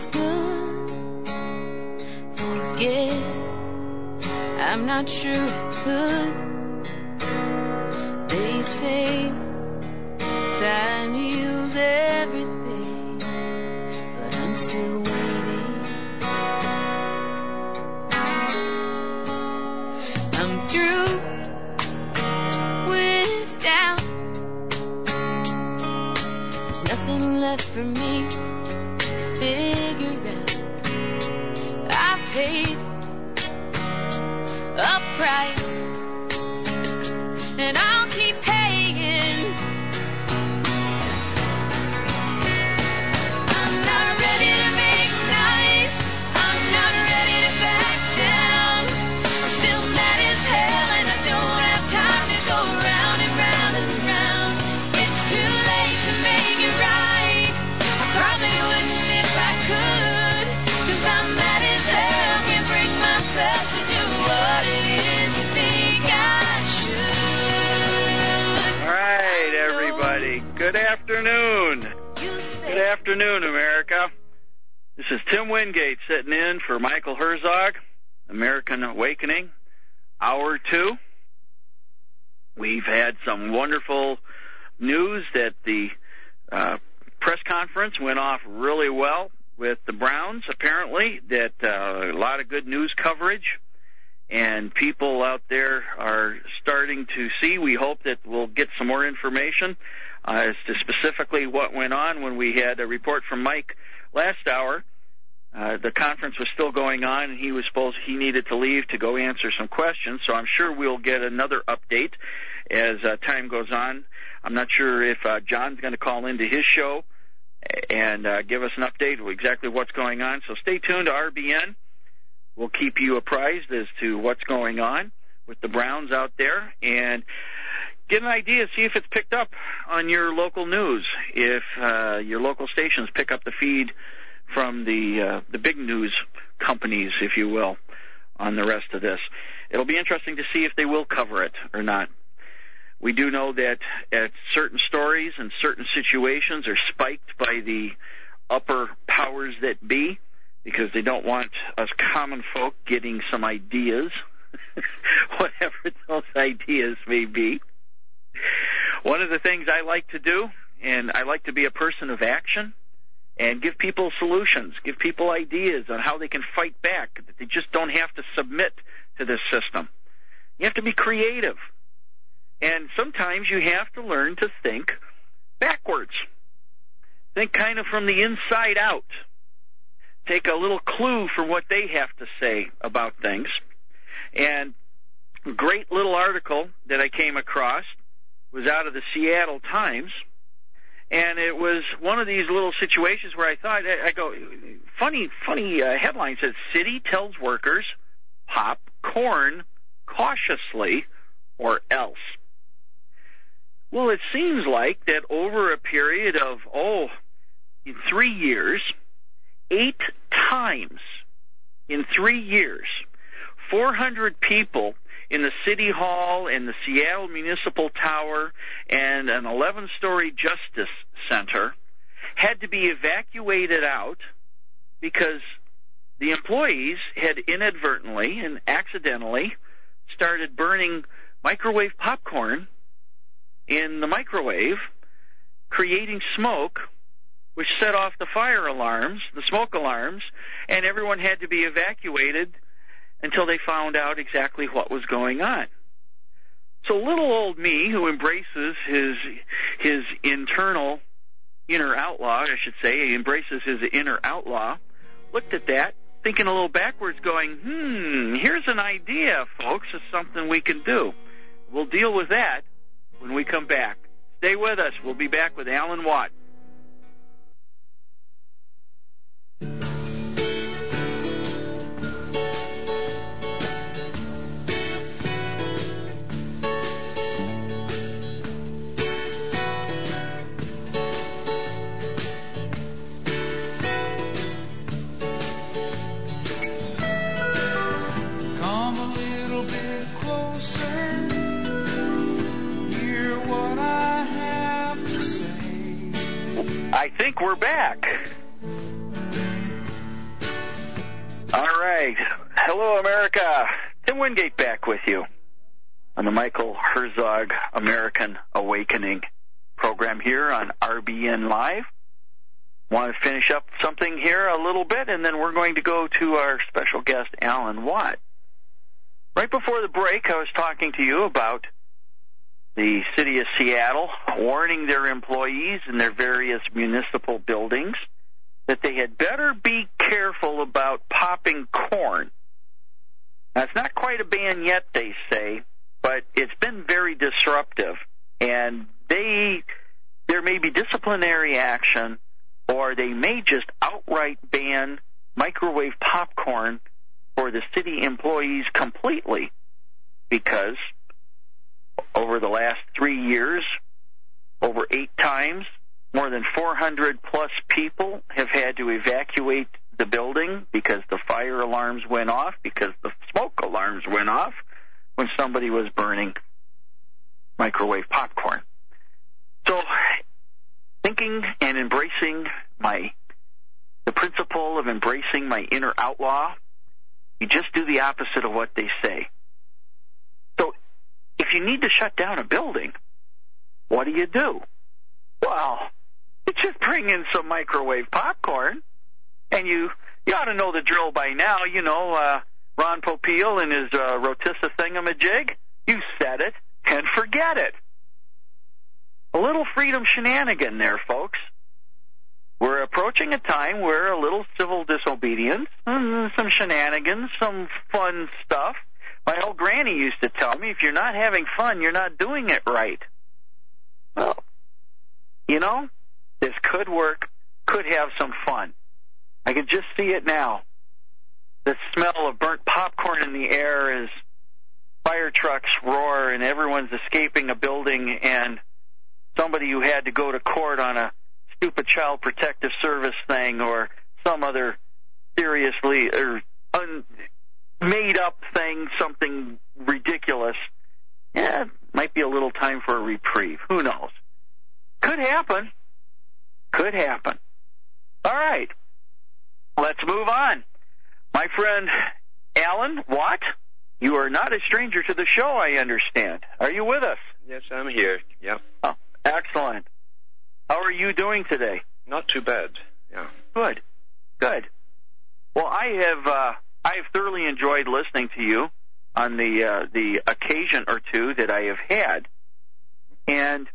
is good. Forget, I'm not sure I could. They say time heals everything, but I'm still waiting. I'm through with doubt. There's nothing left for me to figure out. I paid a price, and I'll keep paying. I'm not ready to make nice. I'm not ready to back down. I'm still mad as hell, and I don't have time to go round and round and round. It's too late to make it right. I probably wouldn't if I could, 'cause I'm mad as hell, can't bring myself to do what it is you think I should. All right, everybody. Good afternoon. Good afternoon, America. This is Tim Wingate sitting in for Michael Herzog, American Awakening, Hour 2. We've had some wonderful news that the press conference went off really well with the Browns, apparently, that a lot of good news coverage. And people out there are starting to see. We hope that we'll get some more information as to specifically what went on. When we had a report from Mike last hour, the conference was still going on, and he needed to leave to go answer some questions. So I'm sure we'll get another update as time goes on. I'm not sure if John's going to call into his show and give us an update of exactly what's going on. So stay tuned to RBN. We'll keep you apprised as to what's going on with the Browns out there, and get an idea, see if it's picked up on your local news, if your local stations pick up the feed from the big news companies, if you will, on the rest of this. It'll be interesting to see if they will cover it or not. We do know that at certain stories and certain situations are spiked by the upper powers that be, because they don't want us common folk getting some ideas, whatever those ideas may be. One of the things I like to do, and I like to be a person of action, and give people solutions, give people ideas on how they can fight back, that they just don't have to submit to this system. You have to be creative. And sometimes you have to learn to think backwards. Think kind of from the inside out. Take a little clue from what they have to say about things. And a great little article that I came across was out of the Seattle Times, and it was one of these little situations where I thought, I go, funny headline says, "City tells workers, pop corn cautiously or else." Well, it seems like that over a period of, in 3 years, 8 times in 3 years, 400 people in the City Hall and the Seattle Municipal Tower and an 11-story Justice Center had to be evacuated out because the employees had inadvertently and accidentally started burning microwave popcorn in the microwave, creating smoke, which set off the fire alarms, the smoke alarms, and everyone had to be evacuated until they found out exactly what was going on. So little old me, who embraces his inner outlaw, I should say, he embraces his inner outlaw, looked at that, thinking a little backwards, going, here's an idea, folks, it's something we can do. We'll deal with that when we come back. Stay with us. We'll be back with Alan Watt. I think we're back. right. Hello, America. Tim Wingate back with you on the Michael Herzog American Awakening program here on RBN Live. Want to finish up something here a little bit, and then we're going to go to our special guest, Alan Watt. Right before the break, I was talking to you about the city of Seattle warning their employees in their various municipal buildings that they had better be careful about popping corn. Now, it's not quite a ban yet, they say, but it's been very disruptive, and there may be disciplinary action, or they may just outright ban microwave popcorn for the city employees completely, because over the last 3 years, over 8 times, more than 400-plus people have had to evacuate the building because the fire alarms went off, because the smoke alarms went off when somebody was burning microwave popcorn. So thinking and embracing the principle of embracing my inner outlaw, you just do the opposite of what they say. So if you need to shut down a building, what do? Well, you just bring in some microwave popcorn, and you ought to know the drill by now. You know, Ron Popeil and his rotisserie thingamajig, you said it and forget it. A little freedom shenanigan there, folks. We're approaching a time where a little civil disobedience, some shenanigans, some fun stuff. My old granny used to tell me, if you're not having fun, you're not doing it right. Well, you know, this could work, could have some fun. I can just see it now. The smell of burnt popcorn in the air as fire trucks roar and everyone's escaping a building, and somebody who had to go to court on a stupid child protective service thing or some other seriously or made-up thing, something ridiculous, it might be a little time for a reprieve. Who knows? Could happen. Could happen. All right. Let's move on. My friend Alan Watt, you are not a stranger to the show, I understand. Are you with us? Yes, I'm here. Yep. Oh. Excellent. How are you doing today? Not too bad. Yeah. Good. Well, I have thoroughly enjoyed listening to you on the occasion or two that I have had, and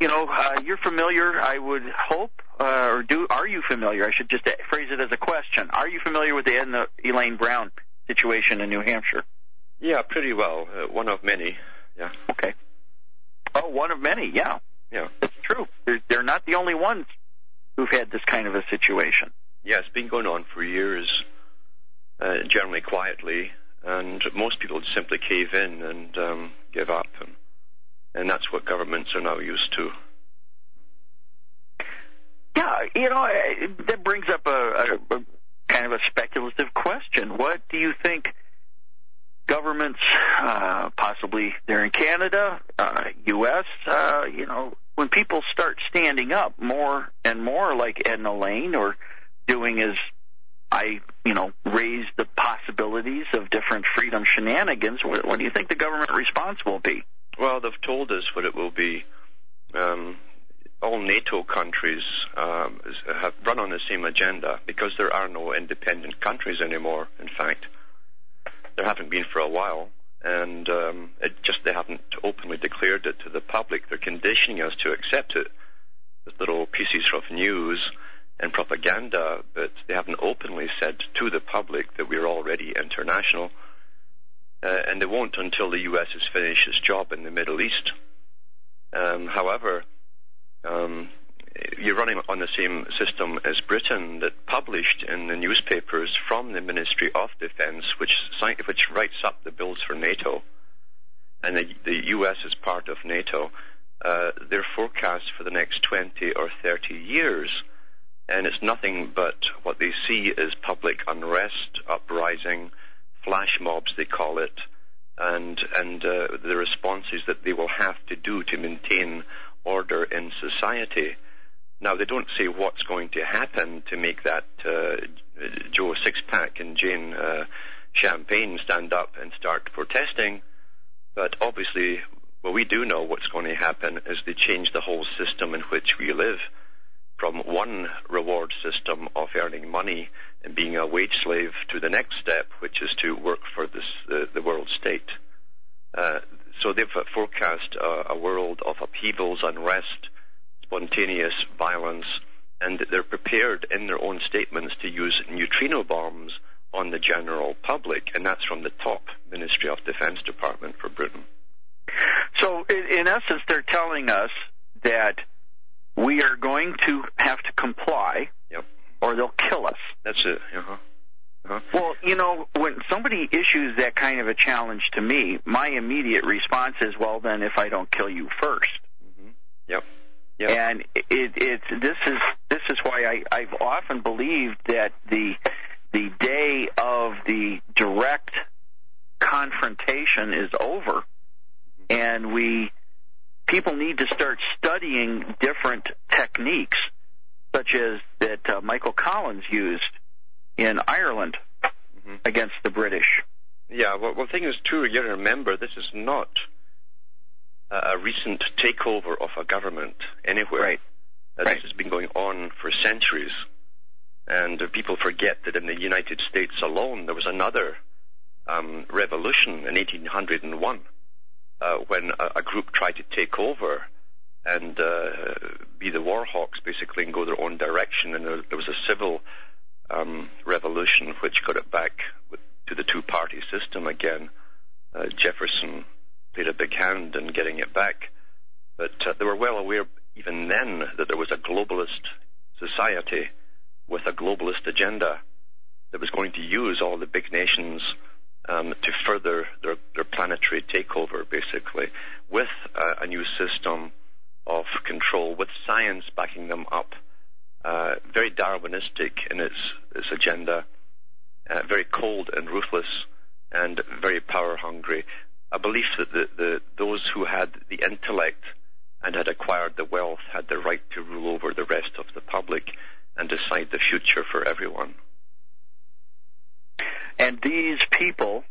you know you're familiar. I would hope, are you familiar? I should just phrase it as a question. Are you familiar with the Ed and the Elaine Brown situation in New Hampshire? Yeah, pretty well. One of many. Yeah. Okay. Oh, one of many, yeah. Yeah. That's true. They're not the only ones who've had this kind of a situation. Yeah, it's been going on for years, generally quietly, and most people simply cave in and give up, and that's what governments are now used to. Yeah, you know, that brings up a kind of a speculative question. What do you think governments, possibly they're in Canada, U.S., you know, when people start standing up more and more like Ed and Elaine, or doing as I, you know, raise the possibilities of different freedom shenanigans, what do you think the government response will be? Well, they've told us what it will be. All NATO countries have run on the same agenda because there are no independent countries anymore, in fact. There haven't been for a while, and they haven't openly declared it to the public. They're conditioning us to accept it with little pieces of news and propaganda, but they haven't openly said to the public that we're already international, and they won't until the U.S. has finished its job in the Middle East. However, you're running on the same system as Britain that published in the newspapers from the Ministry of Defense, which writes up the bills for NATO, and the U.S. is part of NATO, their forecast for the next 20 or 30 years. And it's nothing but what they see is public unrest, uprising, flash mobs, they call it, and the responses that they will have to do to maintain order in society. Now, they don't say what's going to happen to make that Joe six-pack and gin champagne stand up and start protesting. But obviously, well, we do know what's going to happen is they change the whole system in which we live from one reward system of earning money and being a wage slave to the next step, which is to work for this, the world state. So they've forecast a world of upheavals, unrest, spontaneous violence, and they're prepared in their own statements to use neutrino bombs on the general public, and that's from the top Ministry of Defense Department for Britain. So, in essence, they're telling us that we are going to have to comply, yep, or they'll kill us. That's it. Uh-huh. Uh-huh. Well, you know, when somebody issues that kind of a challenge to me, my immediate response is, well, then if I don't kill you first. Mm-hmm. Yep. Yep. And this is why I've often believed that the day of the direct confrontation is over, and people need to start studying different techniques, such as that Michael Collins used in Ireland, mm-hmm, against the British. Yeah, well, the thing is, too, you remember, this is not a recent takeover of a government anywhere. Right. This has been going on for centuries. And people forget that in the United States alone, there was another revolution in 1801 when a group tried to take over and be the war hawks, basically, and go their own direction. And there was a civil revolution which got it back to the two-party system again. Jefferson played a big hand in getting it back. But they were well aware even then that there was a globalist society with a globalist agenda that was going to use all the big nations to further their planetary takeover, basically, with a new system of control, with science backing them up, very Darwinistic in its agenda, very cold and ruthless, and very power-hungry, a belief that those who had the intellect and had acquired the wealth had the right to rule over the rest of the public and decide the future for everyone. And these people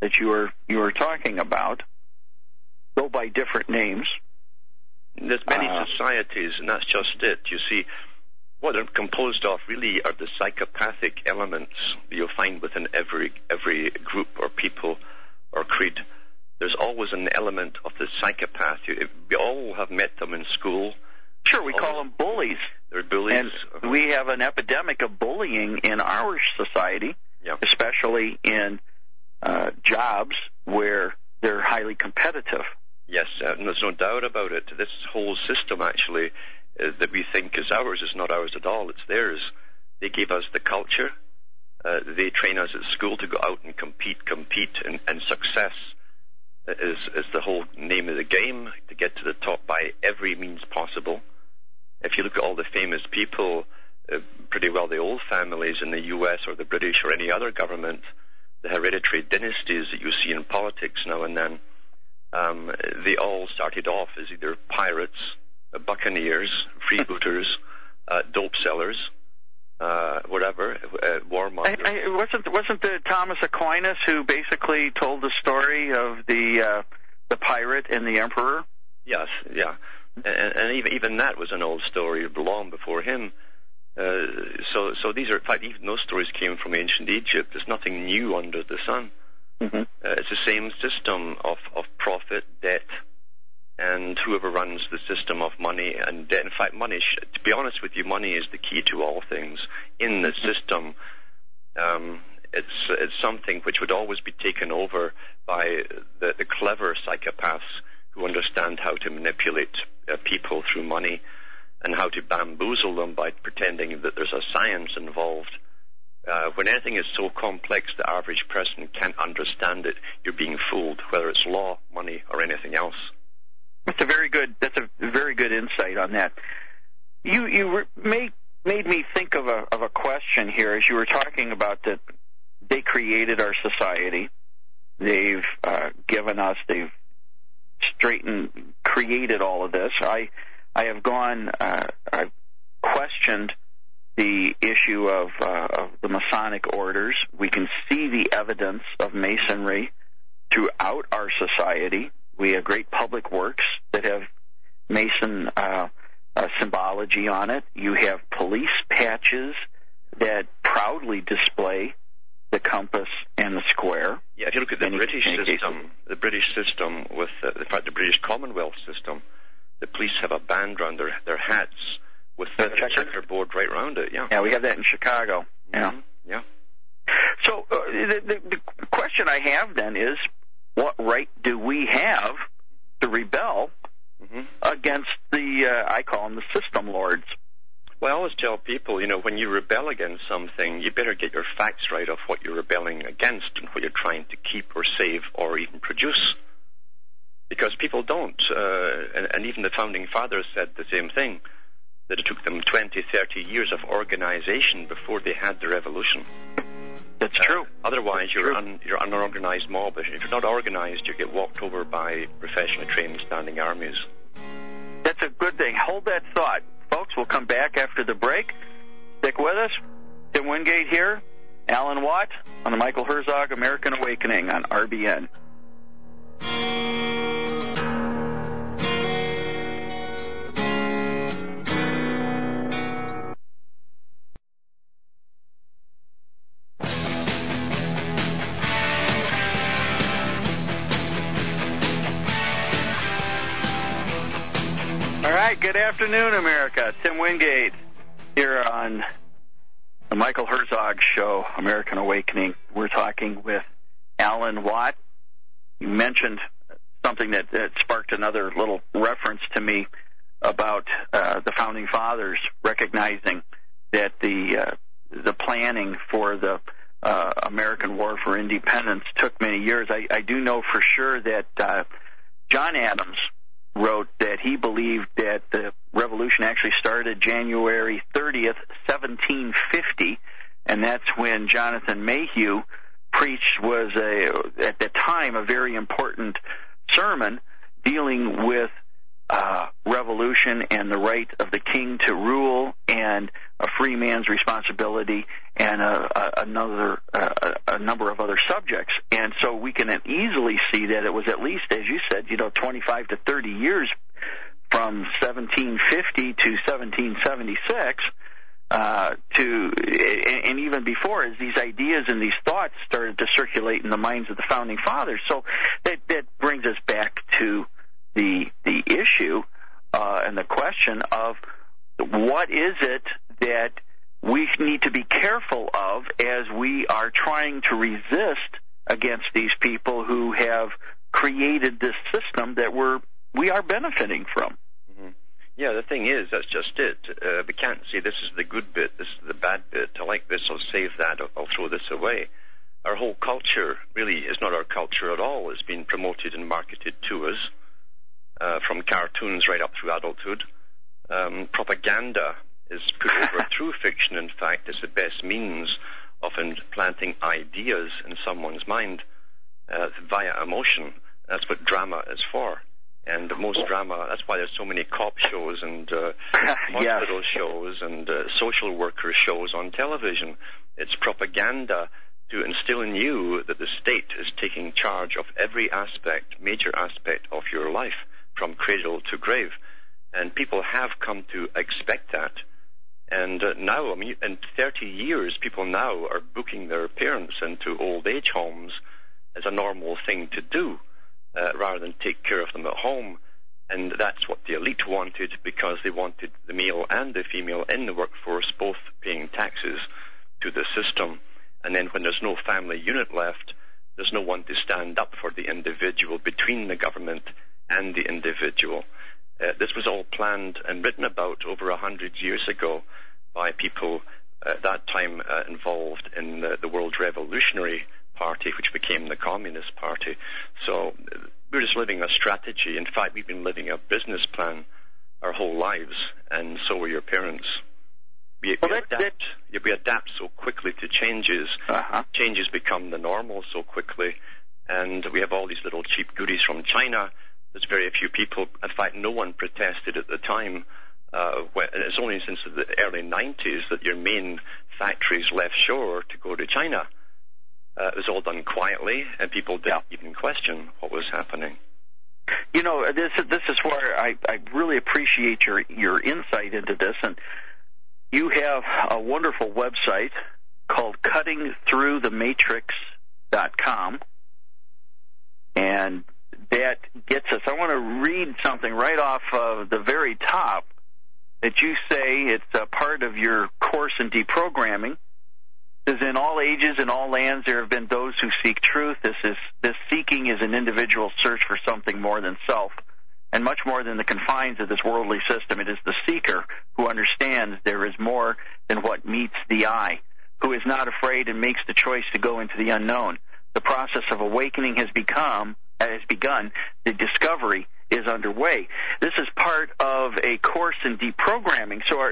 that you were talking about go by different names. There's many societies, and that's just it. You see, what they're composed of really are the psychopathic elements you'll find within every group or people or creed. There's always an element of the psychopath. We all have met them in school. Sure, we call them bullies. They're bullies. And we have an epidemic of bullying in our society, yep, especially in jobs where they're highly competitive. Yes, there's no doubt about it. This whole system, actually, that we think is ours is not ours at all. It's theirs. They gave us the culture. They train us at school to go out and compete, and success is the whole name of the game, to get to the top by every means possible. If you look at all the famous people, pretty well the old families in the U.S. or the British or any other government, the hereditary dynasties that you see in politics now and then, they all started off as either pirates, buccaneers, freebooters, dope sellers, whatever, warmongers. Wasn't it Thomas Aquinas who basically told the story of the pirate and the emperor? Yes, yeah. And even that was an old story long before him. So these are, in fact, even those stories came from ancient Egypt. There's nothing new under the sun. Mm-hmm. It's the same system of profit, debt, and whoever runs the system of money and debt. In fact, money, to be honest with you, money is the key to all things in the system. It's something which would always be taken over by the clever psychopaths who understand how to manipulate people through money and how to bamboozle them by pretending that there's a science involved. When anything is so complex the average person can't understand it, you're being fooled, whether it's law, money, or anything else. That's a very good insight on that. You made me think of a question here as you were talking about that they created our society. They've given us, they've straightened, created all of this. I have questioned the issue of the Masonic orders. We can see the evidence of Masonry throughout our society. We have great public works that have Mason symbology on it. You have police patches that proudly display the compass and the square. Yeah, if you look at the British system with, in fact, the British Commonwealth system, the police have a band around their hats with the checkerboard right around it. Yeah, we have that in Chicago. Mm-hmm. Yeah. So the question I have then is, what right do we have to rebel mm-hmm. against the, I call them the system lords? Well, I always tell people, you know, when you rebel against something, you better get your facts right of what you're rebelling against and what you're trying to keep or save or even produce. Because people don't. And even the Founding Fathers said the same thing, that it took them 20, 30 years of organization before they had the revolution. That's true. Otherwise, you're an unorganized mob. If you're not organized, you get walked over by professionally trained standing armies. That's a good thing. Hold that thought. Folks, we'll come back after the break. Stick with us. Tim Wingate here, Alan Watt on the Michael Herzog American Awakening on RBN. Good afternoon, America. Tim Wingate here on the Michael Herzog Show, American Awakening. We're talking with Alan Watt. You mentioned something that sparked another little reference to me about the Founding Fathers recognizing that the planning for the American War for Independence took many years. I do know for sure that John Adams wrote that he believed that the revolution actually started January 30th, 1750, and that's when Jonathan Mayhew preached was, at the time, a very important sermon dealing with revolution and the right of the king to rule and a free man's responsibility and a number of other subjects. And so we can easily see that it was at least, as you said, 25 to 30 years from 1750 to 1776 and even before, as these ideas and these thoughts started to circulate in the minds of the Founding Fathers. So that brings us back to the issue and the question of what is it that we need to be careful of as we are trying to resist against these people who have created this system that we are benefiting from. Mm-hmm. Yeah, the thing is, that's just it. We can't say this is the good bit, this is the bad bit. I like this, I'll save that, I'll throw this away. Our whole culture really is not our culture at all. It's been promoted and marketed to us from cartoons right up through adulthood. Propaganda is put over through fiction, in fact, is the best means of implanting ideas in someone's mind via emotion. That's what drama is for. And most drama, that's why there's so many cop shows and hospital shows and social worker shows on television. It's propaganda to instill in you that the state is taking charge of every aspect, major aspect of your life, from cradle to grave. And people have come to expect that. And now, I mean, in 30 years, people now are booking their parents into old age homes as a normal thing to do, rather than take care of them at home. And that's what the elite wanted, because they wanted the male and the female in the workforce, both paying taxes to the system. And then when there's no family unit left, there's no one to stand up for the individual between the government and the individual. This was all planned and written about over 100 years ago by people at that time involved in the World Revolutionary Party, which became the Communist Party. So we're just living a strategy. In fact, we've been living a business plan our whole lives, and so were your parents. We adapt so quickly to changes. Uh-huh. Changes become the normal so quickly, and we have all these little cheap goodies from China. There's very few people, in fact no one protested at the time It's only since the early 90s that your main factories left shore to go to China. It was all done quietly, and people didn't even question what was happening. You know, this is where I really appreciate your insight into this, and you have a wonderful website called CuttingThroughTheMatrix.com, and that gets us. I want to read something right off of the very top that you say it's a part of your course in deprogramming. It says, in all ages and all lands there have been those who seek truth. This seeking is an individual search for something more than self, and much more than the confines of this worldly system. It is the seeker who understands there is more than what meets the eye, who is not afraid and makes the choice to go into the unknown. The process of awakening has begun. The discovery is underway. This is part of a course in deprogramming. So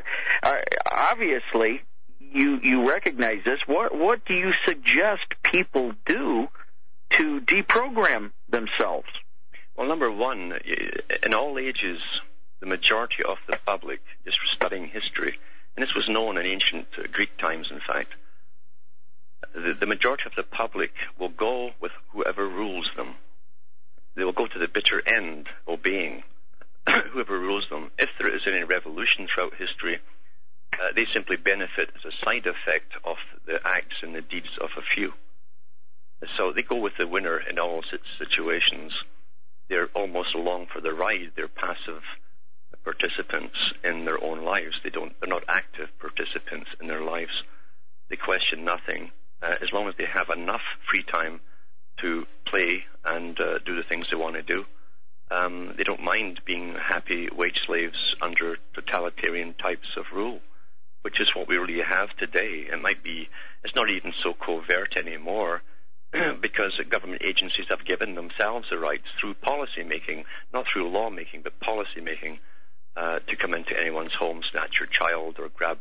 obviously you recognize this. What do you suggest people do to deprogram themselves? Well, number one, in all ages, the majority of the public is studying history, and this was known in ancient Greek times, in fact. The majority of the public will go with whoever rules them. They will go to the bitter end, obeying whoever rules them. If there is any revolution throughout history, they simply benefit as a side effect of the acts and the deeds of a few. So they go with the winner in all situations. They're almost along for the ride. They're passive participants in their own lives. They're not active participants in their lives. They question nothing, as long as they have enough free time to play and do the things they want to do. They don't mind being happy wage slaves under totalitarian types of rule, which is what we really have today. It's not even so covert anymore, because the government agencies have given themselves the rights through policy making, not through law making, but policy making, to come into anyone's home, snatch your child, or grab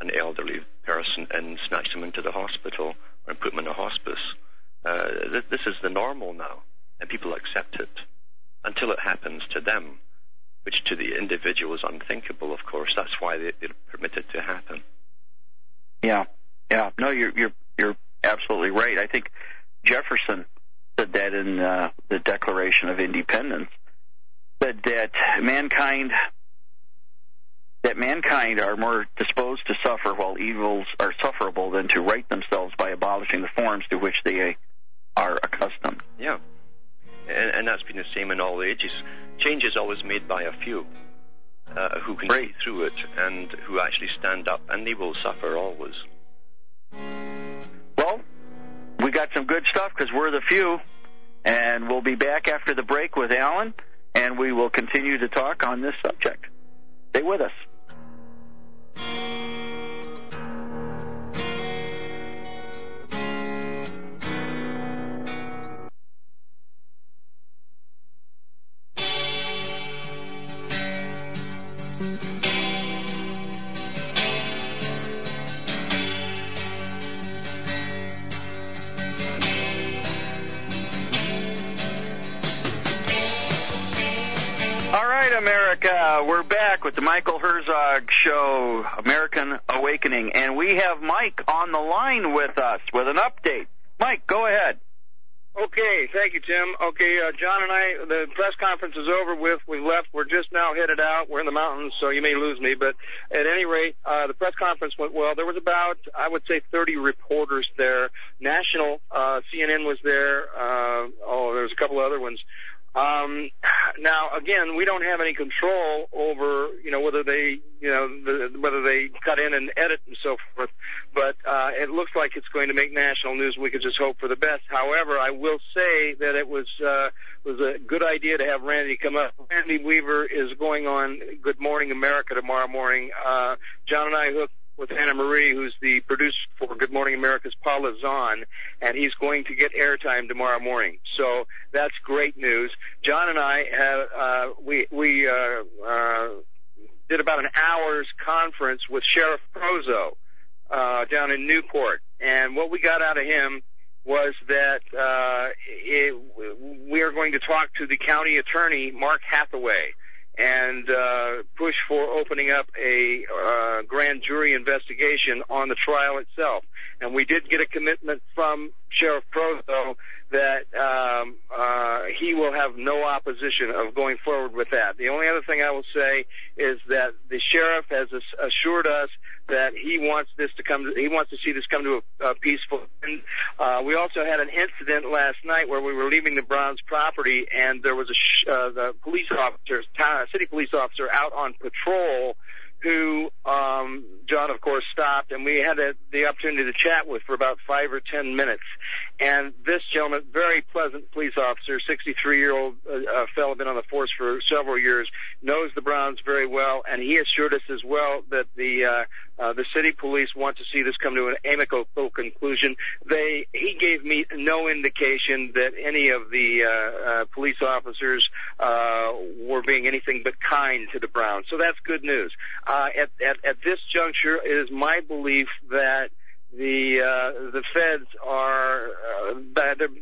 an elderly person and snatch them into the hospital and put them in a hospice. This is the normal now, and people accept it until it happens to them, which to the individual is unthinkable, of course. That's why they permit it to happen. Yeah. No, you're absolutely right. I think Jefferson said that in the Declaration of Independence, that mankind are more disposed to suffer while evils are sufferable than to right themselves by abolishing the forms to which they are accustomed. Yeah, and that's been the same in all ages. Change is always made by a few who can see through it and who actually stand up, and they will suffer always. Well, we got some good stuff because we're the few, and we'll be back after the break with Alan, and we will continue to talk on this subject. Stay with us. America, we're back with the Michael Herzog Show, American Awakening, and we have Mike on the line with us with an update. Mike, go ahead. Okay, thank you, Tim. Okay, John and I, the press conference is over with. We left. We're just now headed out. We're in the mountains, so you may lose me, but at any rate, the press conference went well. There was about, I would say, 30 reporters there. National, CNN was there. There was a couple other ones. Now, again, we don't have any control over, whether they cut in and edit and so forth, but it looks like it's going to make national news. We could just hope for the best. However, I will say that it was a good idea to have Randy come up. Randy Weaver is going on Good Morning America tomorrow morning. John and I hooked with Hannah Marie, who's the producer for Good Morning America's Paula Zahn, and he's going to get airtime tomorrow morning. So that's great news. John and I have we did about an hour's conference with Sheriff Prozo down in Newport, and what we got out of him was that we are going to talk to the county attorney, Mark Hathaway. and push for opening up a grand jury investigation on the trial itself. And we did get a commitment from Sheriff Prozo that he will have no opposition of going forward with that. The only other thing I will say is that the sheriff has assured us that he wants this to come. He wants to see this come to a peaceful end. We also had an incident last night where we were leaving the Browns property, and there was the police officer, city police officer, out on patrol, who John, of course, stopped, and we had the opportunity to chat with for about 5 or 10 minutes. And this gentleman, very pleasant police officer, 63-year-old fellow, been on the force for several years, knows the Browns very well, and he assured us as well that the city police want to see this come to an amicable conclusion. He gave me no indication that any of the police officers were being anything but kind to the Browns. So that's good news. At this juncture, it is my belief that the feds are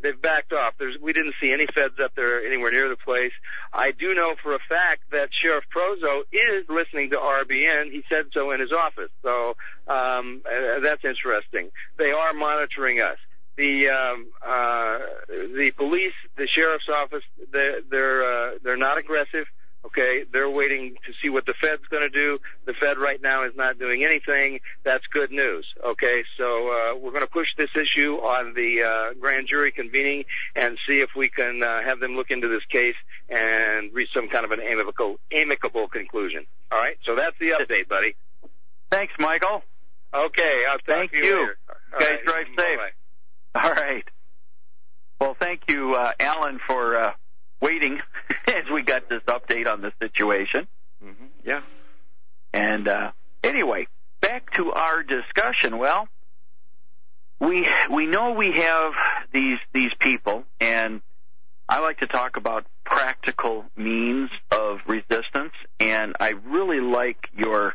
they've backed off. We didn't see any feds up there anywhere near the place. I do know for a fact that Sheriff Prozo is listening to RBN. He said so in his office. So that's interesting. They are monitoring us. The police, the sheriff's office, they're not aggressive. Okay, they're waiting to see what the Fed's going to do. The Fed right now is not doing anything. That's good news. Okay, so we're going to push this issue on the grand jury convening and see if we can have them look into this case and reach some kind of an amicable conclusion. All right, so that's the update, buddy. Thanks, Michael. Okay, I'll talk to you later. Okay, right. Drive safe. Bye-bye. All right. Well, thank you, Alan, for waiting as we got this update on the situation. Mm-hmm. Yeah. And anyway, back to our discussion. Well, we know we have these people, and I like to talk about practical means of resistance, and I really like your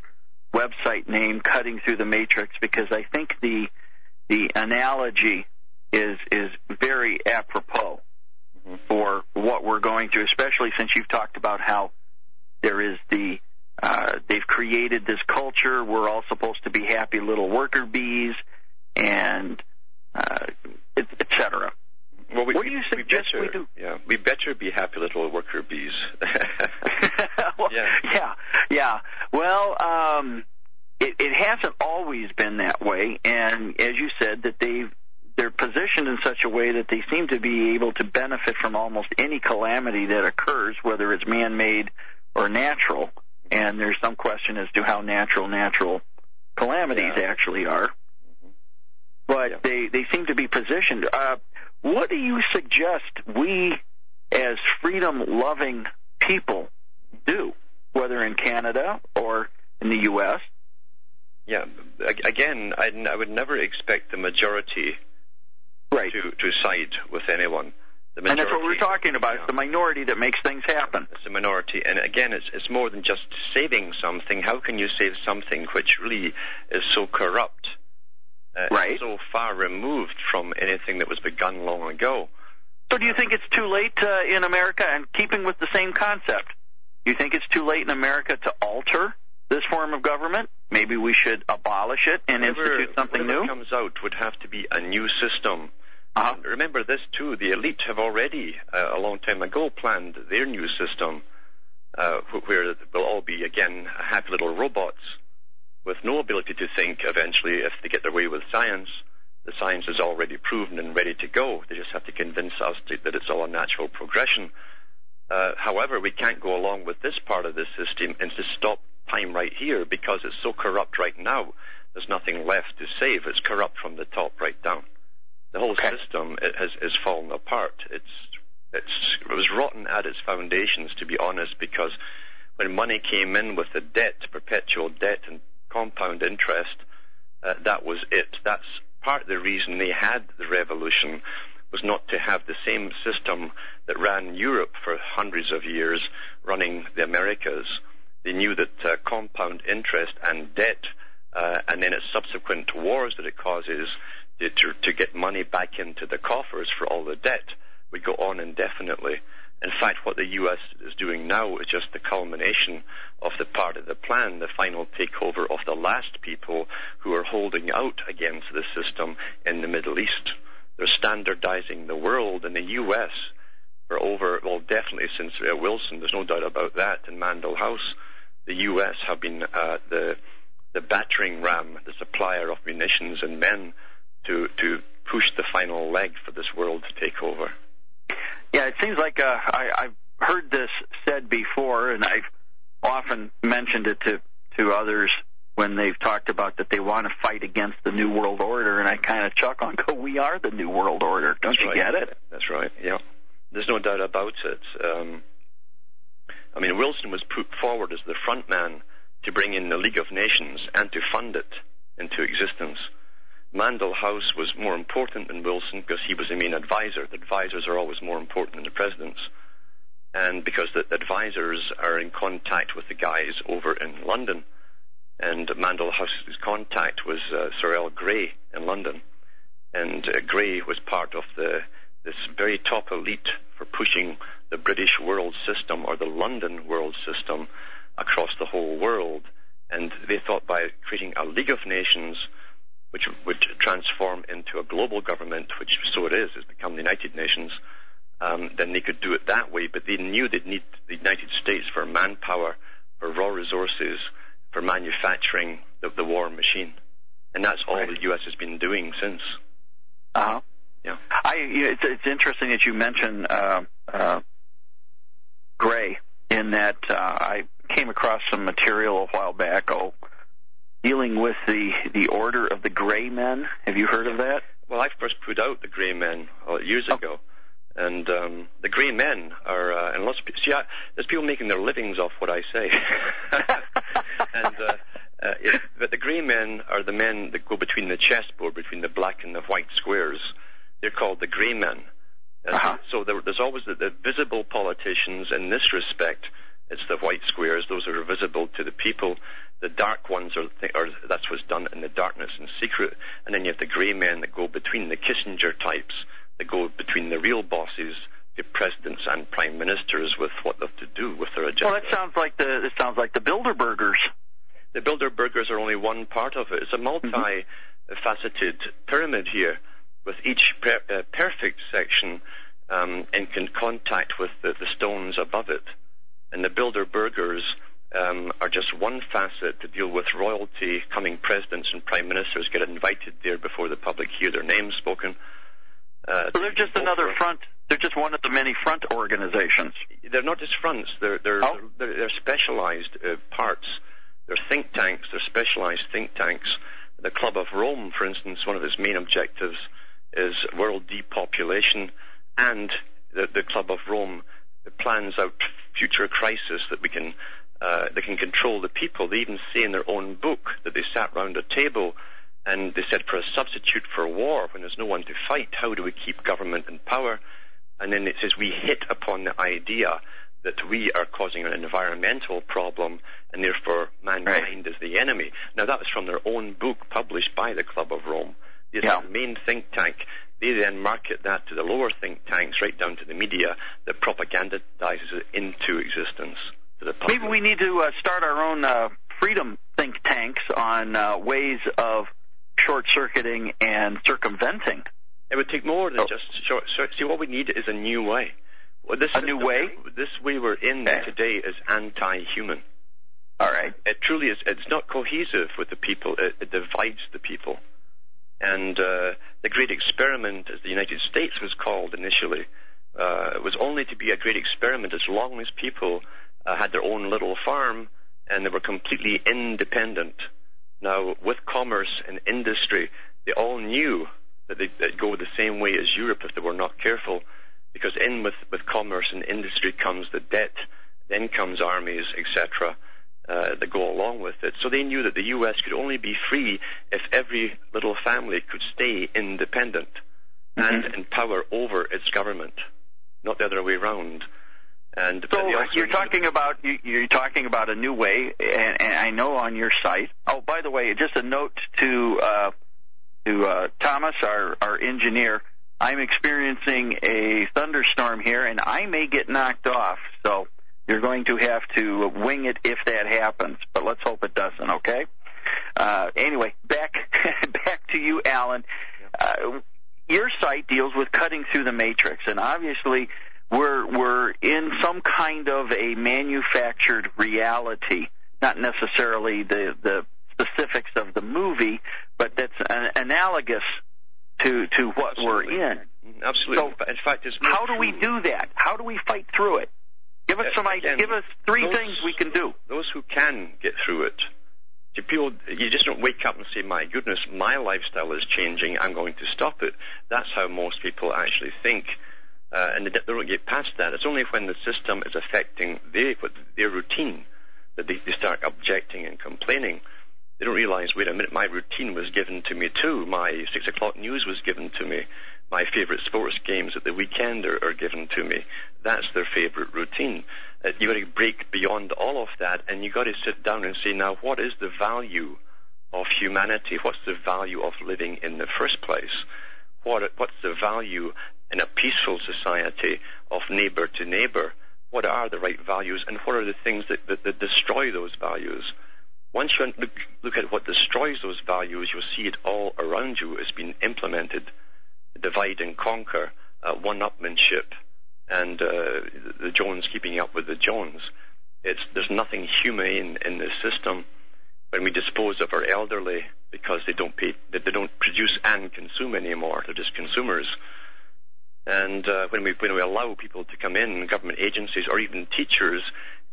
website name, Cutting Through the Matrix, because I think the analogy is very apropos for what we're going through, especially since you've talked about how there is they've created this culture. We're all supposed to be happy little worker bees, and et cetera. Well, what do you suggest we do? Yeah, we better be happy little worker bees. Well, yeah. Well, it hasn't always been that way, and as you said, that they're positioned in such a way that they seem to be able to benefit from almost any calamity that occurs, whether it's man-made or natural. And there's some question as to how natural calamities actually are. But they seem to be positioned. What do you suggest we, as freedom-loving people, do, whether in Canada or in the U.S.? Yeah, again, I would never expect the majority to side with anyone. The majority, and that's what we're talking about. It's the minority that makes things happen. It's the minority. And again, it's more than just saving something. How can you save something which really is so corrupt, so far removed from anything that was begun long ago? So do you think it's too late in America, and keeping with the same concept, do you think it's too late in America to alter this form of government? Maybe we should abolish it and institute something new? Whatever comes out would have to be a new system. Uh-huh. Remember this, too. The elite have already, a long time ago, planned their new system where we'll all be, again, happy little robots with no ability to think eventually if they get their way with science. The science is already proven and ready to go. They just have to convince us that it's all a natural progression. However, we can't go along with this part of this system and just stop time right here because it's so corrupt right now. There's nothing left to save. It's corrupt from the top right down. The whole system has fallen apart. It was rotten at its foundations, to be honest, because when money came in with the debt, perpetual debt and compound interest, that was it. That's part of the reason they had the revolution, was not to have the same system that ran Europe for hundreds of years running the Americas. They knew that compound interest and debt, and then its subsequent wars that it causes to get money back into the coffers for all the debt, would go on indefinitely. In fact, what the U.S. is doing now is just the culmination of the part of the plan, the final takeover of the last people who are holding out against the system in the Middle East. They're standardizing the world, and the U.S. for over, well, definitely since Wilson, there's no doubt about that, in Mandel House, the U.S. have been the battering ram, the supplier of munitions and men to push the final leg for this world to take over. Yeah, it seems like I've heard this said before, and I've often mentioned it to others when they've talked about that they want to fight against the New World Order, and I kind of chuckle and go, we are the New World Order. Don't you get it? That's right, yeah. There's no doubt about it. I mean, Wilson was put forward as the front man to bring in the League of Nations and to fund it into existence. Mandel House was more important than Wilson because he was the main advisor. The advisors are always more important than the presidents. And because the advisors are in contact with the guys over in London. And Mandel House's contact was Sir Edward Grey in London. And Grey was part of this very top elite for pushing the British world system or the London world system across the whole world. And they thought by creating a League of Nations, which would transform into a global government, which so it is, has become the United Nations, then they could do it that way. But they knew they'd need the United States for manpower, for raw resources, for manufacturing the war machine. And that's all the U.S. has been doing since. Uh-huh. Yeah. It's interesting that you mention Gray, in that I came across some material a while back, dealing with the Order of the Grey Men. Have you heard of that? Well, I first put out the Grey Men years ago. And the Grey Men are... and lots of people, see, there's people making their livings off what I say. But the Grey Men are the men that go between the chessboard, between the black and the white squares. They're called the Grey Men. Uh-huh. So there's always the visible politicians in this respect. It's the white squares. Those are visible to the people. The dark ones are that's what's done in the darkness and secret. And then you have the Grey Men that go between the Kissinger types, that go between the real bosses, the presidents and prime ministers, with what they have to do with their agenda. Well, it sounds like the Bilderbergers. The Bilderbergers are only one part of it. It's a multi-faceted pyramid here, with each perfect section in contact with the stones above it. And the Bilderbergers are just one facet to deal with royalty. Coming presidents and prime ministers get invited there before the public hear their names spoken. So they're just another front. They're just one of the many front organizations. They're not just fronts. They're specialized parts. They're think tanks. They're specialized think tanks. The Club of Rome, for instance, one of its main objectives is world depopulation, and the Club of Rome plans out future crisis that they can control the people. They even say in their own book that they sat round a table and they said, for a substitute for war, when there's no one to fight, how do we keep government in power? And then it says we hit upon the idea that we are causing an environmental problem and therefore mankind is the enemy. Now that was from their own book published by the Club of Rome. It's the main think tank. They then market that to the lower think tanks, right down to the media, that propagandizes it into existence to the public. Maybe we need to start our own freedom think tanks on ways of short-circuiting and circumventing. It would take more than just short-circuit. See, what we need is a new way. Well, this way we're in today is anti-human. All right. It truly is. It's not cohesive with the people. It divides the people. And the great experiment, as the United States was called initially, was only to be a great experiment as long as people had their own little farm and they were completely independent. Now, with commerce and industry, they all knew that they'd go the same way as Europe if they were not careful, because in with commerce and industry comes the debt, then comes armies, etc., that go along with it. So they knew that the U.S. could only be free if every little family could stay independent and in power over its government, not the other way around. And so you're talking about a new way, and I know on your site. Oh, by the way, just a note to Thomas, our engineer. I'm experiencing a thunderstorm here, and I may get knocked off, so you're going to have to wing it if that happens, but let's hope it doesn't, okay? Anyway, back to you, Alan. Your site deals with cutting through the matrix, and obviously we're in some kind of a manufactured reality, not necessarily the specifics of the movie, but that's analogous to what Absolutely. We're in. Absolutely. So in fact, it's how do we do that? How do we fight through it? Give us some idea. Give us three things we can do. Those who can get through it. People, you just don't wake up and say, my goodness, my lifestyle is changing, I'm going to stop it. That's how most people actually think. And they don't get past that. It's only when the system is affecting their routine that they start objecting and complaining. They don't realize, wait a minute, my routine was given to me too. My 6 o'clock news was given to me. My favorite sports games at the weekend are given to me. That's their favorite routine. You've got to break beyond all of that, and you've got to sit down and say, now, what is the value of humanity? What's the value of living in the first place? What's the value in a peaceful society of neighbor to neighbor? What are the right values, and what are the things that destroy those values? Once you look at what destroys those values, you'll see it all around you as being implemented. Divide and conquer, one-upmanship, and the Jones keeping up with the Jones. There's nothing humane in this system. When we dispose of our elderly because they don't produce and consume anymore. They're just consumers. And when we allow people to come in, government agencies or even teachers,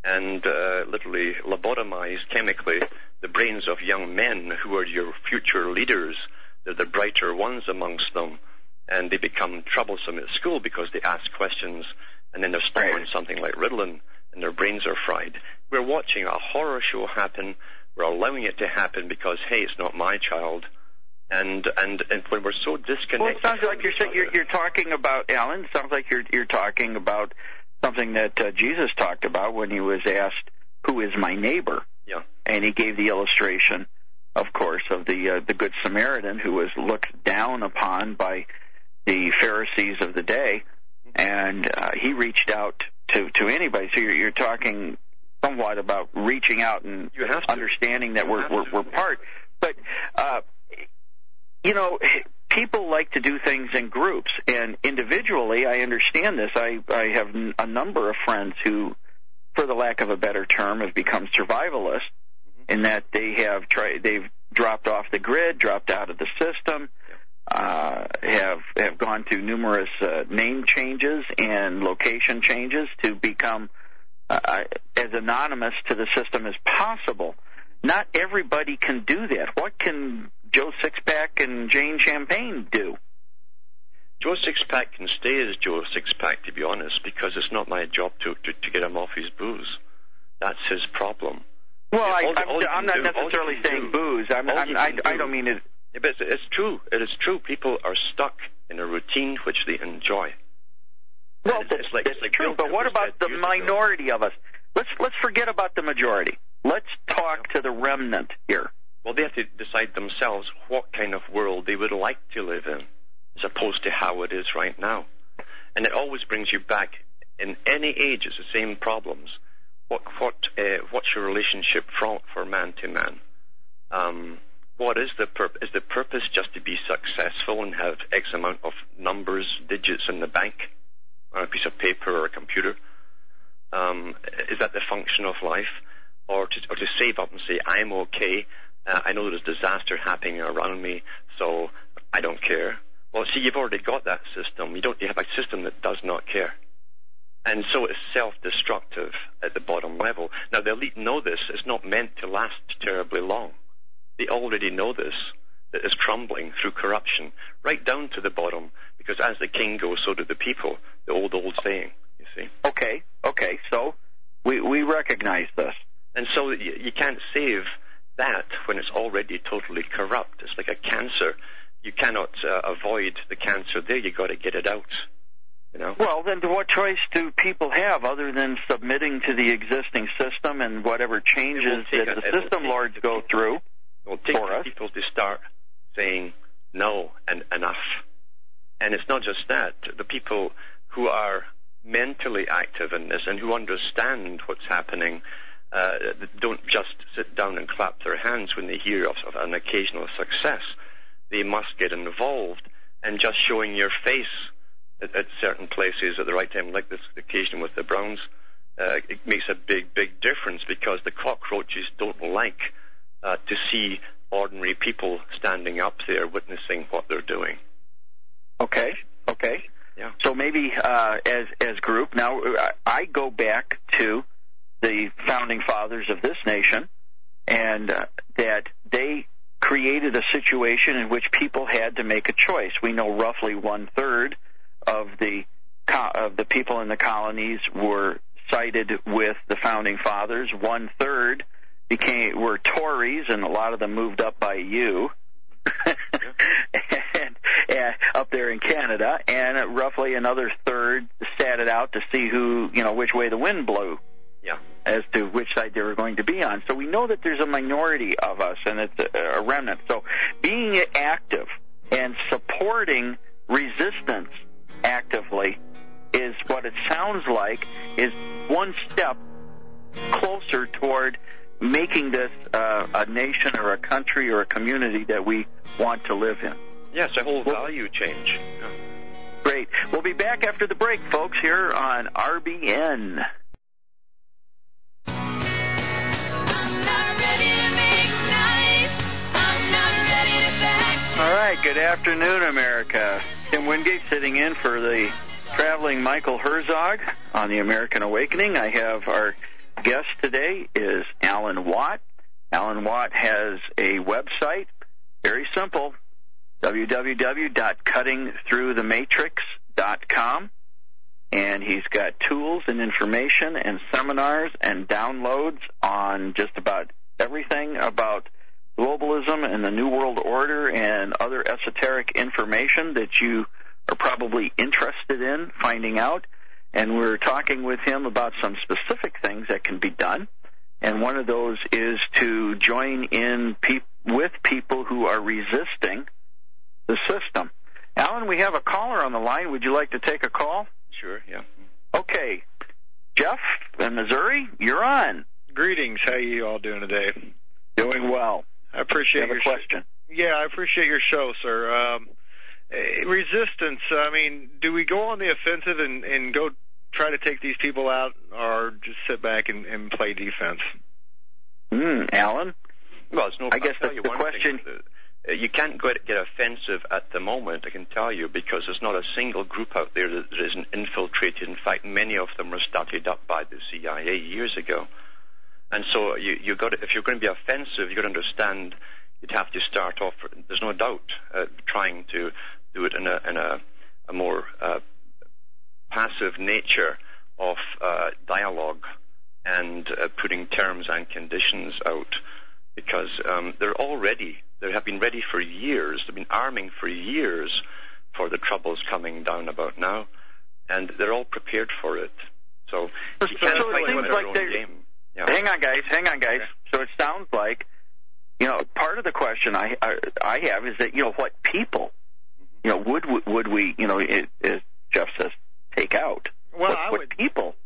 and literally lobotomize chemically the brains of young men who are your future leaders, they're the brighter ones amongst them. And they become troublesome at school because they ask questions, and then they're sprayed on something like Ritalin, and their brains are fried. We're watching a horror show happen. We're allowing it to happen because, hey, it's not my child. And when we're so disconnected, well, it sounds like you're talking about, Alan. It sounds like you're talking about something that Jesus talked about when he was asked, "Who is my neighbor?" Yeah, and he gave the illustration, of course, of the Good Samaritan who was looked down upon by the Pharisees of the day, and he reached out to anybody. So you're talking somewhat about reaching out and understanding that we're part. But, you know, people like to do things in groups, and individually, I understand this. I have a number of friends who, for the lack of a better term, have become survivalists in that they've dropped off the grid, dropped out of the system, have gone through numerous name changes and location changes to become as anonymous to the system as possible. Not everybody can do that. What can Joe Sixpack and Jane Champagne do? Joe Sixpack can stay as Joe Sixpack, to be honest, because it's not my job to get him off his booze. That's his problem. Well, I'm not necessarily saying booze. I don't mean it. But it's true. It is true. People are stuck in a routine which they enjoy. Well, it's true. But what about the minority of us? Let's forget about the majority. Let's talk to the remnant here. Well, they have to decide themselves what kind of world they would like to live in, as opposed to how it is right now. And it always brings you back. In any age, it's the same problems. What's your relationship for man to man? What is the purpose? Is the purpose just to be successful and have X amount of numbers, digits in the bank, on a piece of paper or a computer? Is that the function of life? Or to save up and say, I'm okay, I know there's disaster happening around me, so I don't care. Well, see, you've already got that system. You have a system that does not care. And so it's self-destructive at the bottom level. Now, the elite know this. It's not meant to last terribly long. They already know this, that is crumbling through corruption, right down to the bottom, because as the king goes, so do the people, the old saying, you see. Okay, so we recognize this. And so you can't save that when it's already totally corrupt. It's like a cancer. You cannot avoid the cancer there. You've got to get it out, you know. Well, then what choice do people have other than submitting to the existing system and whatever changes that the system lords go through? It will take people to start saying no and enough. And it's not just that. The people who are mentally active in this and who understand what's happening don't just sit down and clap their hands when they hear of an occasional success. They must get involved, and just showing your face at certain places at the right time, like this occasion with the Browns, it makes a big, big difference, because the cockroaches don't like to see ordinary people standing up there witnessing what they're doing. Okay, okay. Yeah. So maybe as group, now I go back to the founding fathers of this nation, and that they created a situation in which people had to make a choice. We know roughly one-third of the people in the colonies were sided with the founding fathers. One-third were Tories, and a lot of them moved up by you. and up there in Canada, and roughly another third sat it out to see who, which way the wind blew, as to which side they were going to be on. So we know that there's a minority of us, and it's a remnant. So being active and supporting resistance actively is what it sounds like is one step closer toward making this a nation or a country or a community that we want to live in. Yes, a whole value change. Yeah. Great. We'll be back after the break, folks, here on RBN. All right, good afternoon, America. Tim Wingate sitting in for the traveling Michael Herzog on the American Awakening. I have our guest today is Alan Watt. Alan Watt has a website, very simple, www.CuttingThroughTheMatrix.com, and he's got tools and information and seminars and downloads on just about everything about globalism and the New World Order and other esoteric information that you are probably interested in finding out. And we're talking with him about some specific things that can be done. And one of those is to join in with people who are resisting the system. Alan, we have a caller on the line. Would you like to take a call? Sure, yeah. Okay. Jeff in Missouri, you're on. Greetings. How are you all doing today? Doing well. I appreciate your question. Yeah, I appreciate your show, sir. Resistance, I mean, do we go on the offensive and go try to take these people out, or just sit back and play defense? Alan? Well, it's no. I guess that's the question. You can't get offensive at the moment, I can tell you, because there's not a single group out there that isn't infiltrated. In fact, many of them were started up by the CIA years ago. And so if you're going to be offensive, you've got to understand you'd have to start off, there's no doubt, trying to do it in a more passive nature of dialogue and putting terms and conditions out, because they have been ready for years, they've been arming for years for the troubles coming down about now, and they're all prepared for it. So you can't play with their own game. Yeah. Hang on, guys. Yeah. So it sounds like, part of the question I have is that, what people, would we, as Jeff says, take out? Well, what people?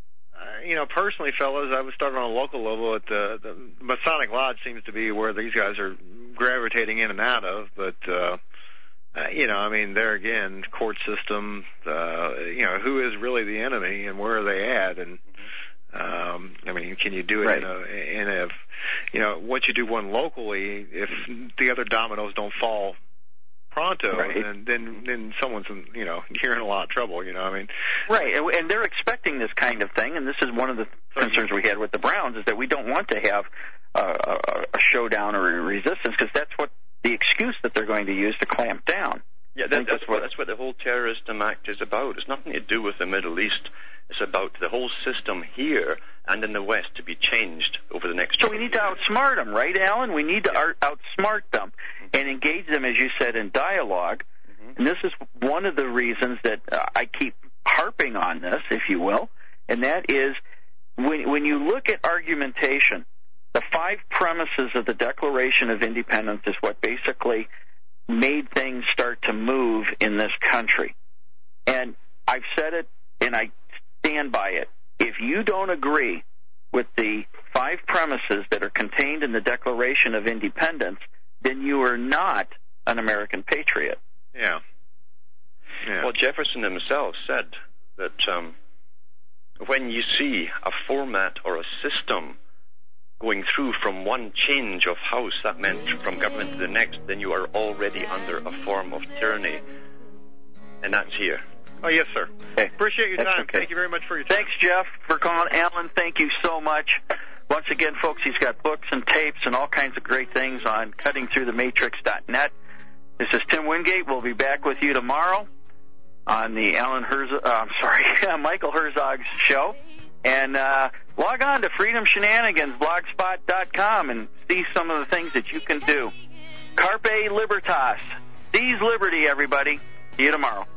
Personally, fellas, I would start on a local level at the Masonic Lodge seems to be where these guys are gravitating in and out of, but, there again, court system, who is really the enemy and where are they at? And, can you do it right in a what you do one locally, if the other dominoes don't fall pronto, right, then someone's you're in a lot of trouble. Right, and they're expecting this kind of thing, and this is one of the concerns we had with the Browns, is that we don't want to have a showdown or a resistance, because that's what the excuse that they're going to use to clamp down. Yeah, that's what the whole terrorism act is about. It's nothing to do with the Middle East. It's about the whole system here and in the West to be changed over the next. So we need to outsmart them, right, Alan? We need to outsmart them and engage them, as you said, in dialogue. Mm-hmm. And this is one of the reasons that I keep harping on this, if you will, and that is when you look at argumentation, the five premises of the Declaration of Independence is what basically made things start to move in this country. I've said it, and I stand by it. If you don't agree with the 5 premises that are contained in the Declaration of Independence, then you are not an American patriot. Yeah. Yeah. Well, Jefferson himself said that when you see a format or a system going through from one change of house, that meant from government to the next, then you are already under a form of tyranny. And that's here. Oh, yes, sir. Okay. Appreciate your time. Okay. Thank you very much for your time. Thanks, Jeff, for calling. Alan, thank you so much. Once again, folks, he's got books and tapes and all kinds of great things on CuttingThroughTheMatrix.net. This is Tim Wingate. We'll be back with you tomorrow on the Michael Herzog's show. And log on to Freedom Shenanigans, blogspot.com, and see some of the things that you can do. Carpe Libertas. Seize liberty, everybody. See you tomorrow.